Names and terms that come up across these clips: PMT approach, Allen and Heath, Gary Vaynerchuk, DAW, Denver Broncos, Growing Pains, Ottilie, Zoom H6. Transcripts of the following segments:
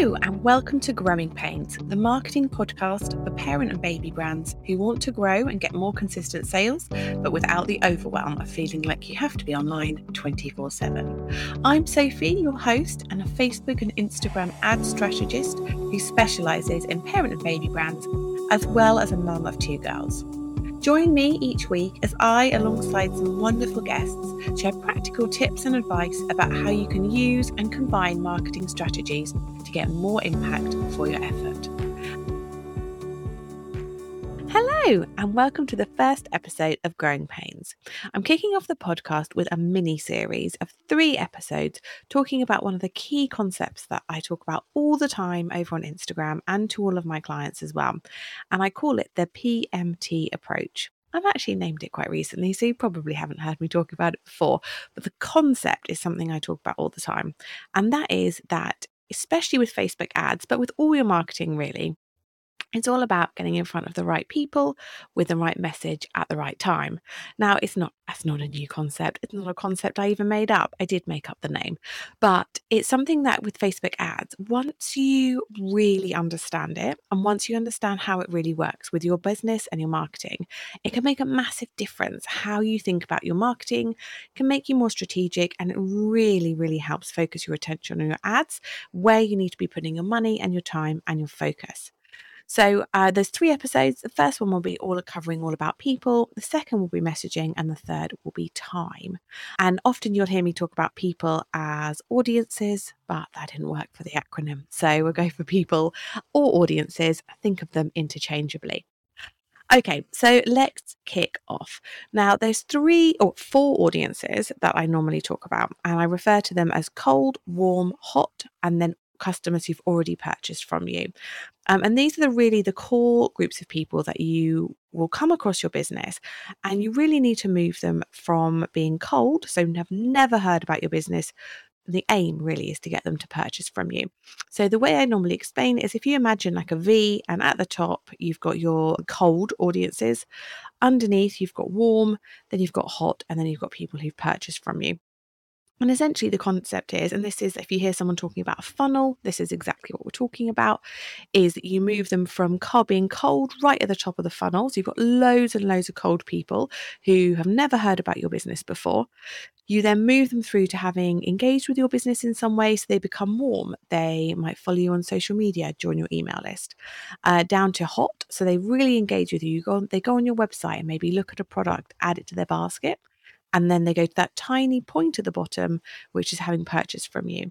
Hello and welcome to Growing Pains, the marketing podcast for parent and baby brands who want to grow and get more consistent sales, but without the overwhelm of feeling like you have to be online 24/7. I'm Sophie, your host, and a Facebook and Instagram ad strategist who specialises in parent and baby brands, as well as a mum of two girls. Join me each week as I, alongside some wonderful guests, share practical tips and advice about how you can use and combine marketing strategies to get more impact for your effort. Hello and welcome to the first episode of Growing Pains. I'm kicking off the podcast with a mini-series of 3 episodes talking about one of the key concepts that I talk about all the time over on Instagram and to all of my clients as well, and I call it the PMT approach. I've actually named it quite recently, so you probably haven't heard me talk about it before, but the concept is something I talk about all the time, and that is that, especially with Facebook ads, but with all your marketing really, it's all about getting in front of the right people with the right message at the right time. Now, that's not a new concept. It's not a concept I even made up. I did make up the name, but it's something that with Facebook ads, once you really understand it and once you understand how it really works with your business and your marketing, it can make a massive difference. How you think about your marketing can make you more strategic, and it really, really helps focus your attention on your ads, where you need to be putting your money and your time and your focus. So there's 3 episodes. The first one will be covering all about people. The second will be messaging, and the third will be time. And often you'll hear me talk about people as audiences, but that didn't work for the acronym. So we'll go for people or audiences. Think of them interchangeably. Okay, so let's kick off. Now, there's 3 or 4 audiences that I normally talk about, and I refer to them as cold, warm, hot, and then customers who've already purchased from you. And these are really the core groups of people that you will come across your business, and you really need to move them from being cold, so have never heard about your business. The aim really is to get them to purchase from you. So the way I normally explain is, if you imagine like a V, and at the top you've got your cold audiences, underneath you've got warm, then you've got hot, and then you've got people who've purchased from you. And essentially the concept is, and this is, if you hear someone talking about a funnel, this is exactly what we're talking about, is that you move them from being cold right at the top of the funnel. So you've got loads and loads of cold people who have never heard about your business before. You then move them through to having engaged with your business in some way, so they become warm. They might follow you on social media, join your email list, down to hot. So they really engage with you. They go on your website and maybe look at a product, add it to their basket. And then they go to that tiny point at the bottom, which is having purchased from you.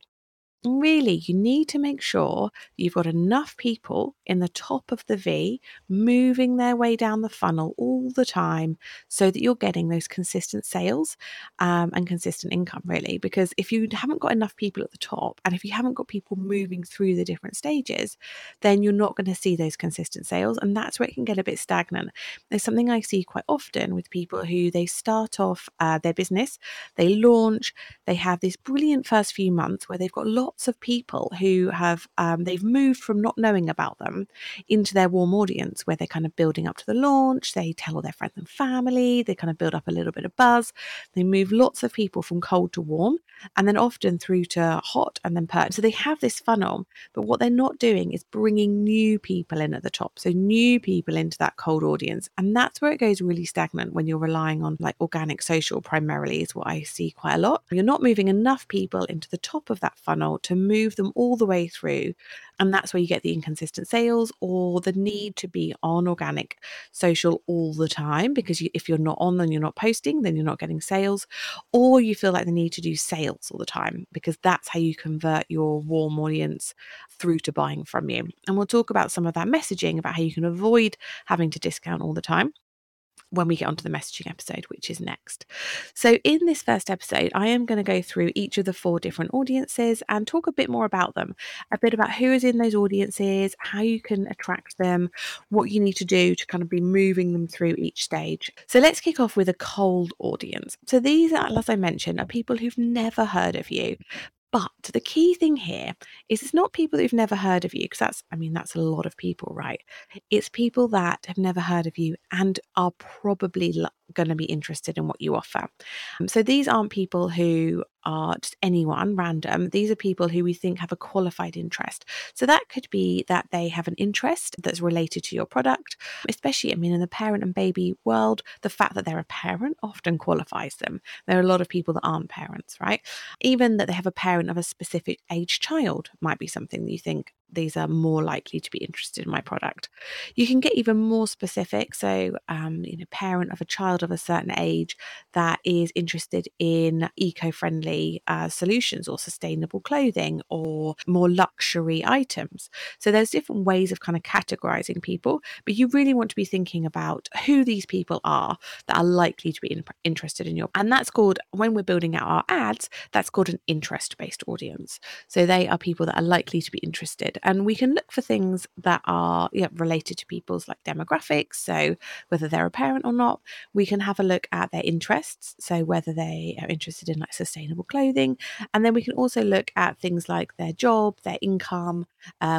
And really, you need to make sure you've got enough people in the top of the V moving their way down the funnel all the time, so that you're getting those consistent sales and consistent income, really. Because if you haven't got enough people at the top, and if you haven't got people moving through the different stages, then you're not going to see those consistent sales. And that's where it can get a bit stagnant. There's something I see quite often with people who they start off their business, they launch, they have this brilliant first few months where they've got lots of people who have they've moved from not knowing about them into their warm audience, where they're building up to the launch. They tell all their friends and family, they build up a little bit of buzz, they move lots of people from cold to warm, and then often through to hot, and then so they have this funnel. But what they're not doing is bringing new people in at the top, so new people into that cold audience. And that's where it goes really stagnant, when you're relying on organic social primarily, is what I see quite a lot. You're not moving enough people into the top of that funnel to move them all the way through, and that's where you get the inconsistent sales, or the need to be on organic social all the time, because if you're not on, then you're not posting, then you're not getting sales. Or you feel like the need to do sales all the time, because that's how you convert your warm audience through to buying from you. And we'll talk about some of that messaging, about how you can avoid having to discount all the time when we get onto the messaging episode, which is next. So in this first episode, I am going to go through each of the 4 different audiences and talk a bit more about them, a bit about who is in those audiences, how you can attract them, what you need to do to be moving them through each stage. So let's kick off with a cold audience. So these are, as I mentioned, are people who've never heard of you. But the key thing here is, it's not people who've never heard of you, because that's a lot of people, right? It's people that have never heard of you and are probably going to be interested in what you offer. So these aren't people who are just anyone random. These are people who we think have a qualified interest. So that could be that they have an interest that's related to your product, especially, I mean, in the parent and baby world, the fact that they're a parent often qualifies them. There are a lot of people that aren't parents, right? Even that they have a parent of a specific age child might be something that you think, these are more likely to be interested in my product. You can get even more specific. So, parent of a child of a certain age that is interested in eco-friendly solutions or sustainable clothing or more luxury items. So there's different ways of kind of categorizing people, but you really want to be thinking about who these people are that are likely to be interested in your. And that's called, when we're building out our ads, that's called an interest-based audience. So they are people that are likely to be interested. And we can look for things that are related to people's like demographics. So whether they're a parent or not, we can have a look at their interests. So whether they are interested in like sustainable clothing. And then we can also look at things like their job, their income,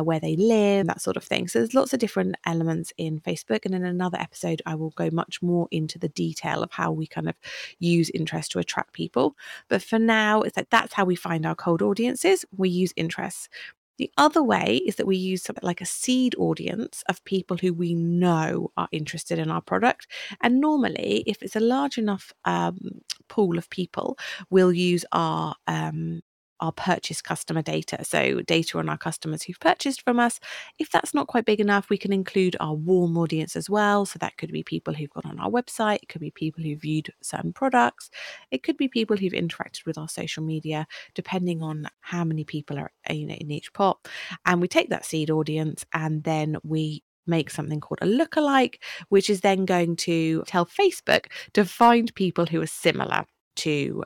where they live, that sort of thing. So there's lots of different elements in Facebook. And in another episode, I will go much more into the detail of how we kind of use interest to attract people. But for now, it's like that's how we find our cold audiences. We use interests. The other way is that we use something like a seed audience of people who we know are interested in our product. And normally, if it's a large enough pool of people, we'll use our purchase customer data. So data on our customers who've purchased from us. If that's not quite big enough, we can include our warm audience as well. So that could be people who've gone on our website. It could be people who viewed certain products. It could be people who've interacted with our social media, depending on how many people are in each pot. And we take that seed audience and then we make something called a lookalike, which is then going to tell Facebook to find people who are similar to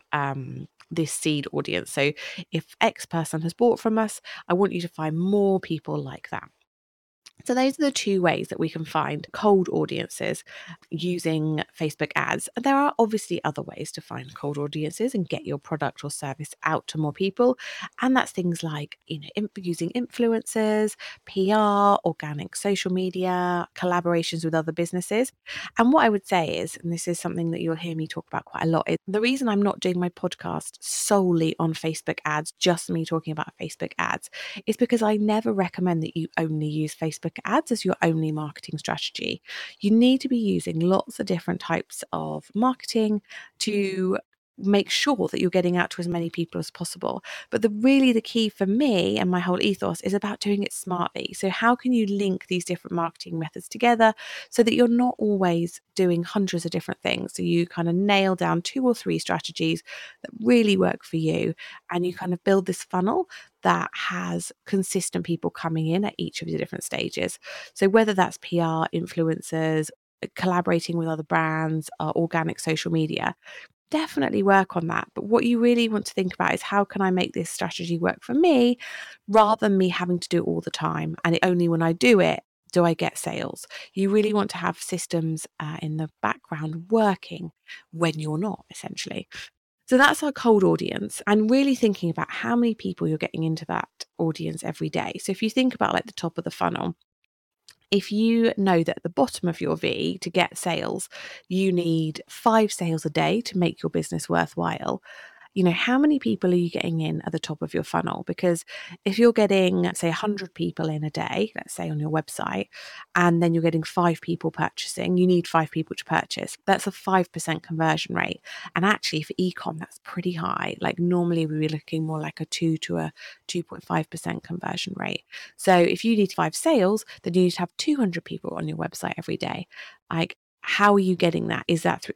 this seed audience. So if X person has bought from us, I want you to find more people like that. So those are the two ways that we can find cold audiences using Facebook ads. There are obviously other ways to find cold audiences and get your product or service out to more people. And that's things like using influencers, PR, organic social media, collaborations with other businesses. And what I would say is, and this is something that you'll hear me talk about quite a lot, is the reason I'm not doing my podcast solely on Facebook ads, just me talking about Facebook ads, is because I never recommend that you only use Facebook ads as your only marketing strategy. You need to be using lots of different types of marketing to make sure that you're getting out to as many people as possible. But the key for me and my whole ethos is about doing it smartly. So how can you link these different marketing methods together so that you're not always doing hundreds of different things? So you kind of nail down 2 or 3 strategies that really work for you, and you kind of build this funnel that has consistent people coming in at each of the different stages. So whether that's PR, influencers, collaborating with other brands, or organic social media, definitely work on that. But what you really want to think about is, how can I make this strategy work for me, rather than me having to do it all the time? And only when I do it, do I get sales? You really want to have systems in the background working when you're not, essentially. So that's our cold audience, and really thinking about how many people you're getting into that audience every day. So if you think about like the top of the funnel, if you know that at the bottom of your V, to get sales, you need 5 sales a day to make your business worthwhile, how many people are you getting in at the top of your funnel? Because if you're getting, say, 100 people in a day, let's say on your website, and then you're getting 5 people purchasing, you need 5 people to purchase. That's a 5% conversion rate. And actually for e-com, that's pretty high. Like normally we would be looking more like a 2 to a 2.5% conversion rate. So if you need 5 sales, then you need to have 200 people on your website every day. Like, how are you getting that?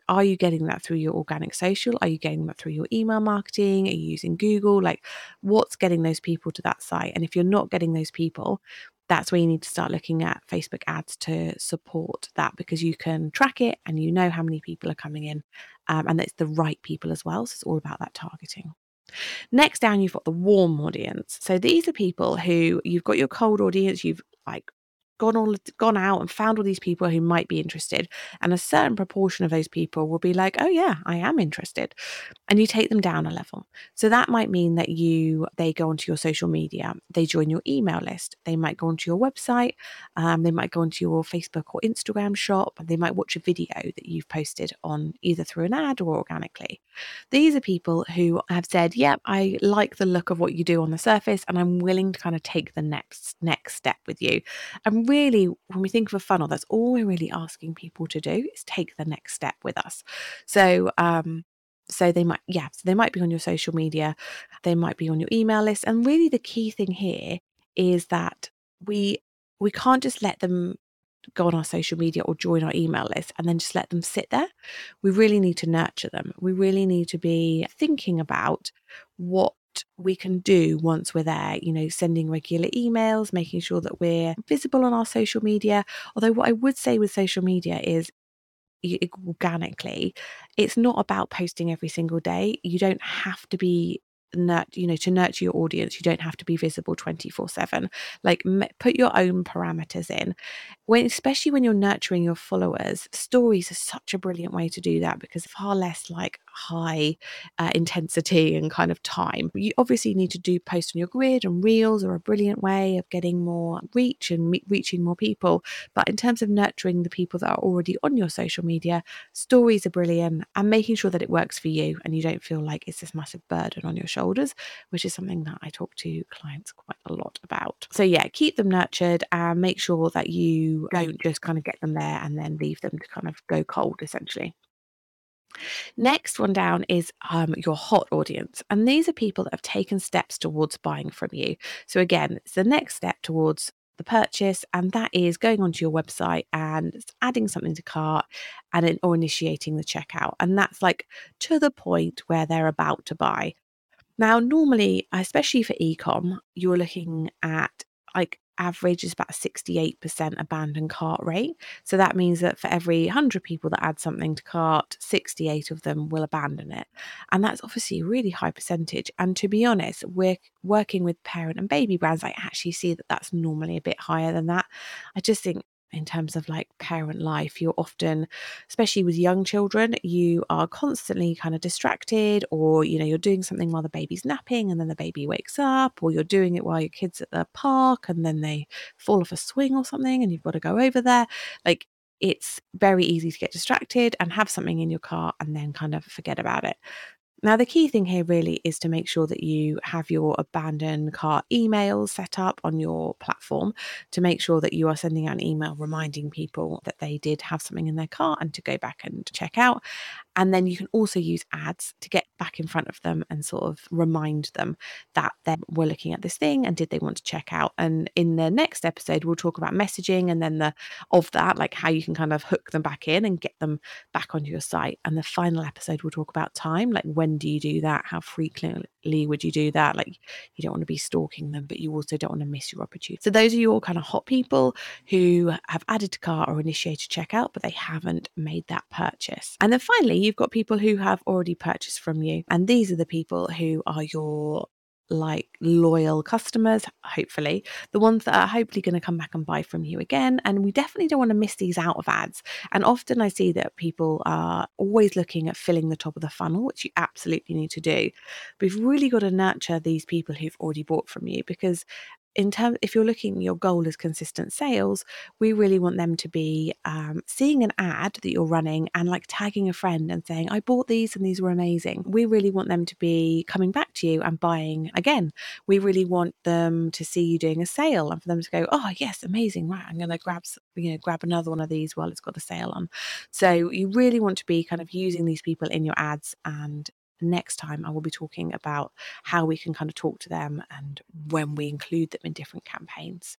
Are you getting that through your organic social? Are you getting that through your email marketing? Are you using Google? Like, what's getting those people to that site? And if you're not getting those people, that's where you need to start looking at Facebook ads to support that, because you can track it and you know how many people are coming in, and it's the right people as well. So it's all about that targeting. Next down, you've got the warm audience. So these are people who, you've got your cold audience, you've like gone out and found all these people who might be interested, and a certain proportion of those people will be like, oh yeah, I am interested, and you take them down a level. So that might mean that they go onto your social media, they join your email list, they might go onto your website, they might go onto your Facebook or Instagram shop, and they might watch a video that you've posted on either through an ad or organically. These are people who have said, yep, I like the look of what you do on the surface, and I'm willing to kind of take the next step with you. And really, when we think of a funnel, that's all we're really asking people to do, is take the next step with us. So they might be on your social media, they might be on your email list. And really the key thing here is that we can't just let them go on our social media or join our email list and then just let them sit there. We really need to nurture them. We really need to be thinking about what we can do once we're there, sending regular emails, making sure that we're visible on our social media. Although what I would say with social media is, organically, it's not about posting every single day. You don't have to be to nurture your audience, you don't have to be visible 24/7. Like, put your own parameters in, especially when you're nurturing your followers. Stories are such a brilliant way to do that, because far less like high intensity and kind of time. You obviously need to do posts on your grid, and reels are a brilliant way of getting more reach and reaching more people. But in terms of nurturing the people that are already on your social media, stories are brilliant, and making sure that it works for you and you don't feel like it's this massive burden on your shoulders, which is something that I talk to clients quite a lot about. So yeah, keep them nurtured and make sure that you don't just kind of get them there and then leave them to kind of go cold, essentially. Next one down is your hot audience, and these are people that have taken steps towards buying from you. So again, it's the next step towards the purchase, and that is going onto your website and adding something to cart or initiating the checkout, and that's like to the point where they're about to buy. Now, normally, especially for e-com, you're looking at like average is about 68% abandoned cart rate. So that means that for every 100 people that add something to cart, 68 of them will abandon it. And that's obviously a really high percentage. And to be honest, we're working with parent and baby brands. I actually see that that's normally a bit higher than that. I just think, in terms of like parent life, you're often, especially with young children, you are constantly kind of distracted, or you're doing something while the baby's napping and then the baby wakes up, or you're doing it while your kid's at the park and then they fall off a swing or something and you've got to go over there. Like, it's very easy to get distracted and have something in your cart and then kind of forget about it. Now, the key thing here really is to make sure that you have your abandoned cart emails set up on your platform, to make sure that you are sending out an email reminding people that they did have something in their cart and to go back and check out. And then you can also use ads to get back in front of them and sort of remind them that they were looking at this thing and did they want to check out. And in the next episode, we'll talk about messaging and then like how you can kind of hook them back in and get them back onto your site. And the final episode, we'll talk about time, like when do you do that? How frequently would you do that? Like, you don't want to be stalking them, but you also don't want to miss your opportunity. So those are your kind of hot people who have added to cart or initiated checkout, but they haven't made that purchase. And then finally, you've got people who have already purchased from you, and these are the people who are your like loyal customers, hopefully the ones that are hopefully going to come back and buy from you again. And we definitely don't want to miss these out of ads. And often I see that people are always looking at filling the top of the funnel, which you absolutely need to do. But you've really got to nurture these people who've already bought from you, because if you're looking, your goal is consistent sales. We really want them to be seeing an ad that you're running and like tagging a friend and saying, I bought these and these were amazing. We really want them to be coming back to you and buying again. We really want them to see you doing a sale and for them to go, oh yes, amazing, right, I'm going to grab another one of these while it's got a sale on. So you really want to be kind of using these people in your ads. And next time I will be talking about how we can kind of talk to them and when we include them in different campaigns.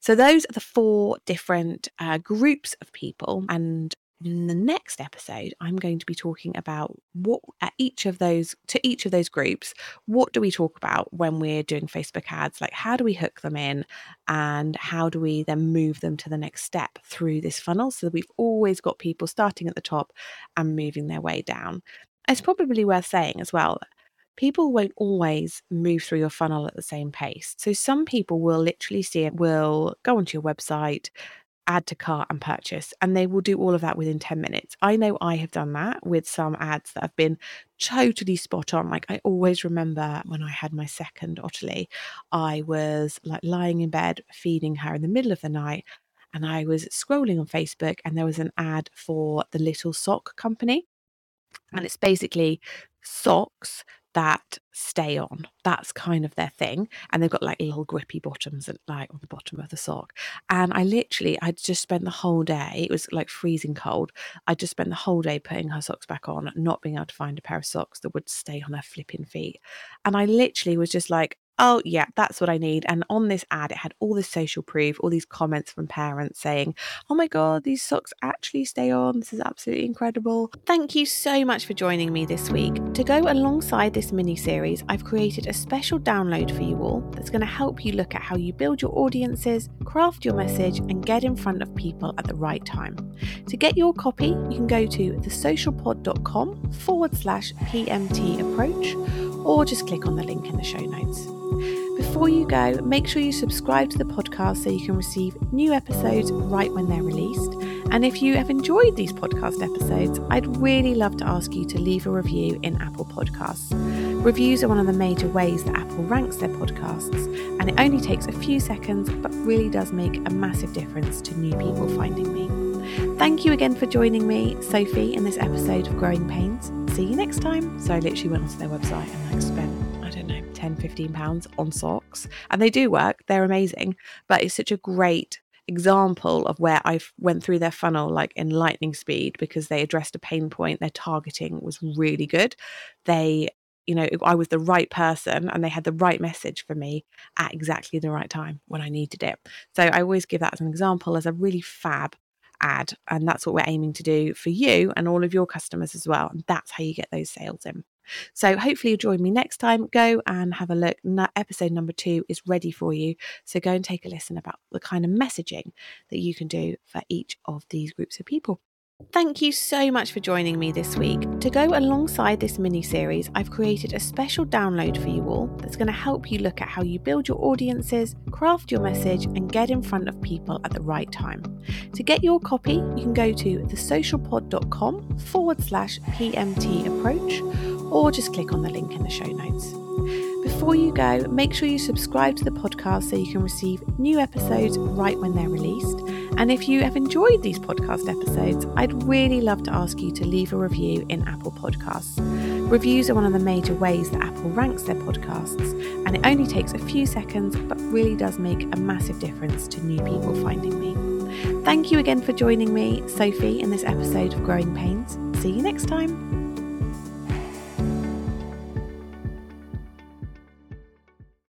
So those are the four different groups of people, and in the next episode I'm going to be talking about to each of those groups, what do we talk about when we're doing Facebook ads, like how do we hook them in and how do we then move them to the next step through this funnel, so that we've always got people starting at the top and moving their way down. It's probably worth saying as well, people won't always move through your funnel at the same pace. So some people will literally see it, will go onto your website, add to cart and purchase, and they will do all of that within 10 minutes. I know I have done that with some ads that have been totally spot on. Like, I always remember when I had my second Ottilie, I was like lying in bed feeding her in the middle of the night, and I was scrolling on Facebook, and there was an ad for the Little Sock Company. And it's basically socks that stay on. That's kind of their thing. And they've got like little grippy bottoms and like on the bottom of the sock. And I just spent the whole day, it was like freezing cold. I just spent the whole day putting her socks back on, not being able to find a pair of socks that would stay on her flipping feet. And I literally was just like, oh yeah, that's what I need. And on this ad, it had all this social proof, all these comments from parents saying, oh my God, these socks actually stay on. This is absolutely incredible. Thank you so much for joining me this week. To go alongside this mini-series, I've created a special download for you all that's going to help you look at how you build your audiences, craft your message, and get in front of people at the right time. To get your copy, you can go to thesocialpod.com/PMT approach, or just click on the link in the show notes. Before you go, make sure you subscribe to the podcast so you can receive new episodes right when they're released. And if you have enjoyed these podcast episodes, I'd really love to ask you to leave a review in Apple Podcasts. Reviews are one of the major ways that Apple ranks their podcasts, and it only takes a few seconds, but really does make a massive difference to new people finding me. Thank you again for joining me, Sophie, in this episode of Growing Pains. See you next time. So I literally went onto their website and like spent, I don't know, £10-15 on socks, and they do work. They're amazing, but it's such a great example of where I went through their funnel like in lightning speed because they addressed a pain point. Their targeting was really good. I was the right person and they had the right message for me at exactly the right time when I needed it. So I always give that as an example, as a really fab ad, and that's what we're aiming to do for you and all of your customers as well, and that's how you get those sales in. So hopefully you'll join me next time. Go and have a look. Episode number 2 is ready for you, so go and take a listen about the kind of messaging that you can do for each of these groups of people. Thank you so much for joining me this week. To go alongside this mini-series, I've created a special download for you all that's going to help you look at how you build your audiences, craft your message, and get in front of people at the right time. To get your copy, you can go to thesocialpod.com/PMT approach, or just click on the link in the show notes. Before you go, make sure you subscribe to the podcast so you can receive new episodes right when they're released. And if you have enjoyed these podcast episodes, I'd really love to ask you to leave a review in Apple Podcasts. Reviews are one of the major ways that Apple ranks their podcasts, and it only takes a few seconds, but really does make a massive difference to new people finding me. Thank you again for joining me, Sophie, in this episode of Growing Pains. See you next time.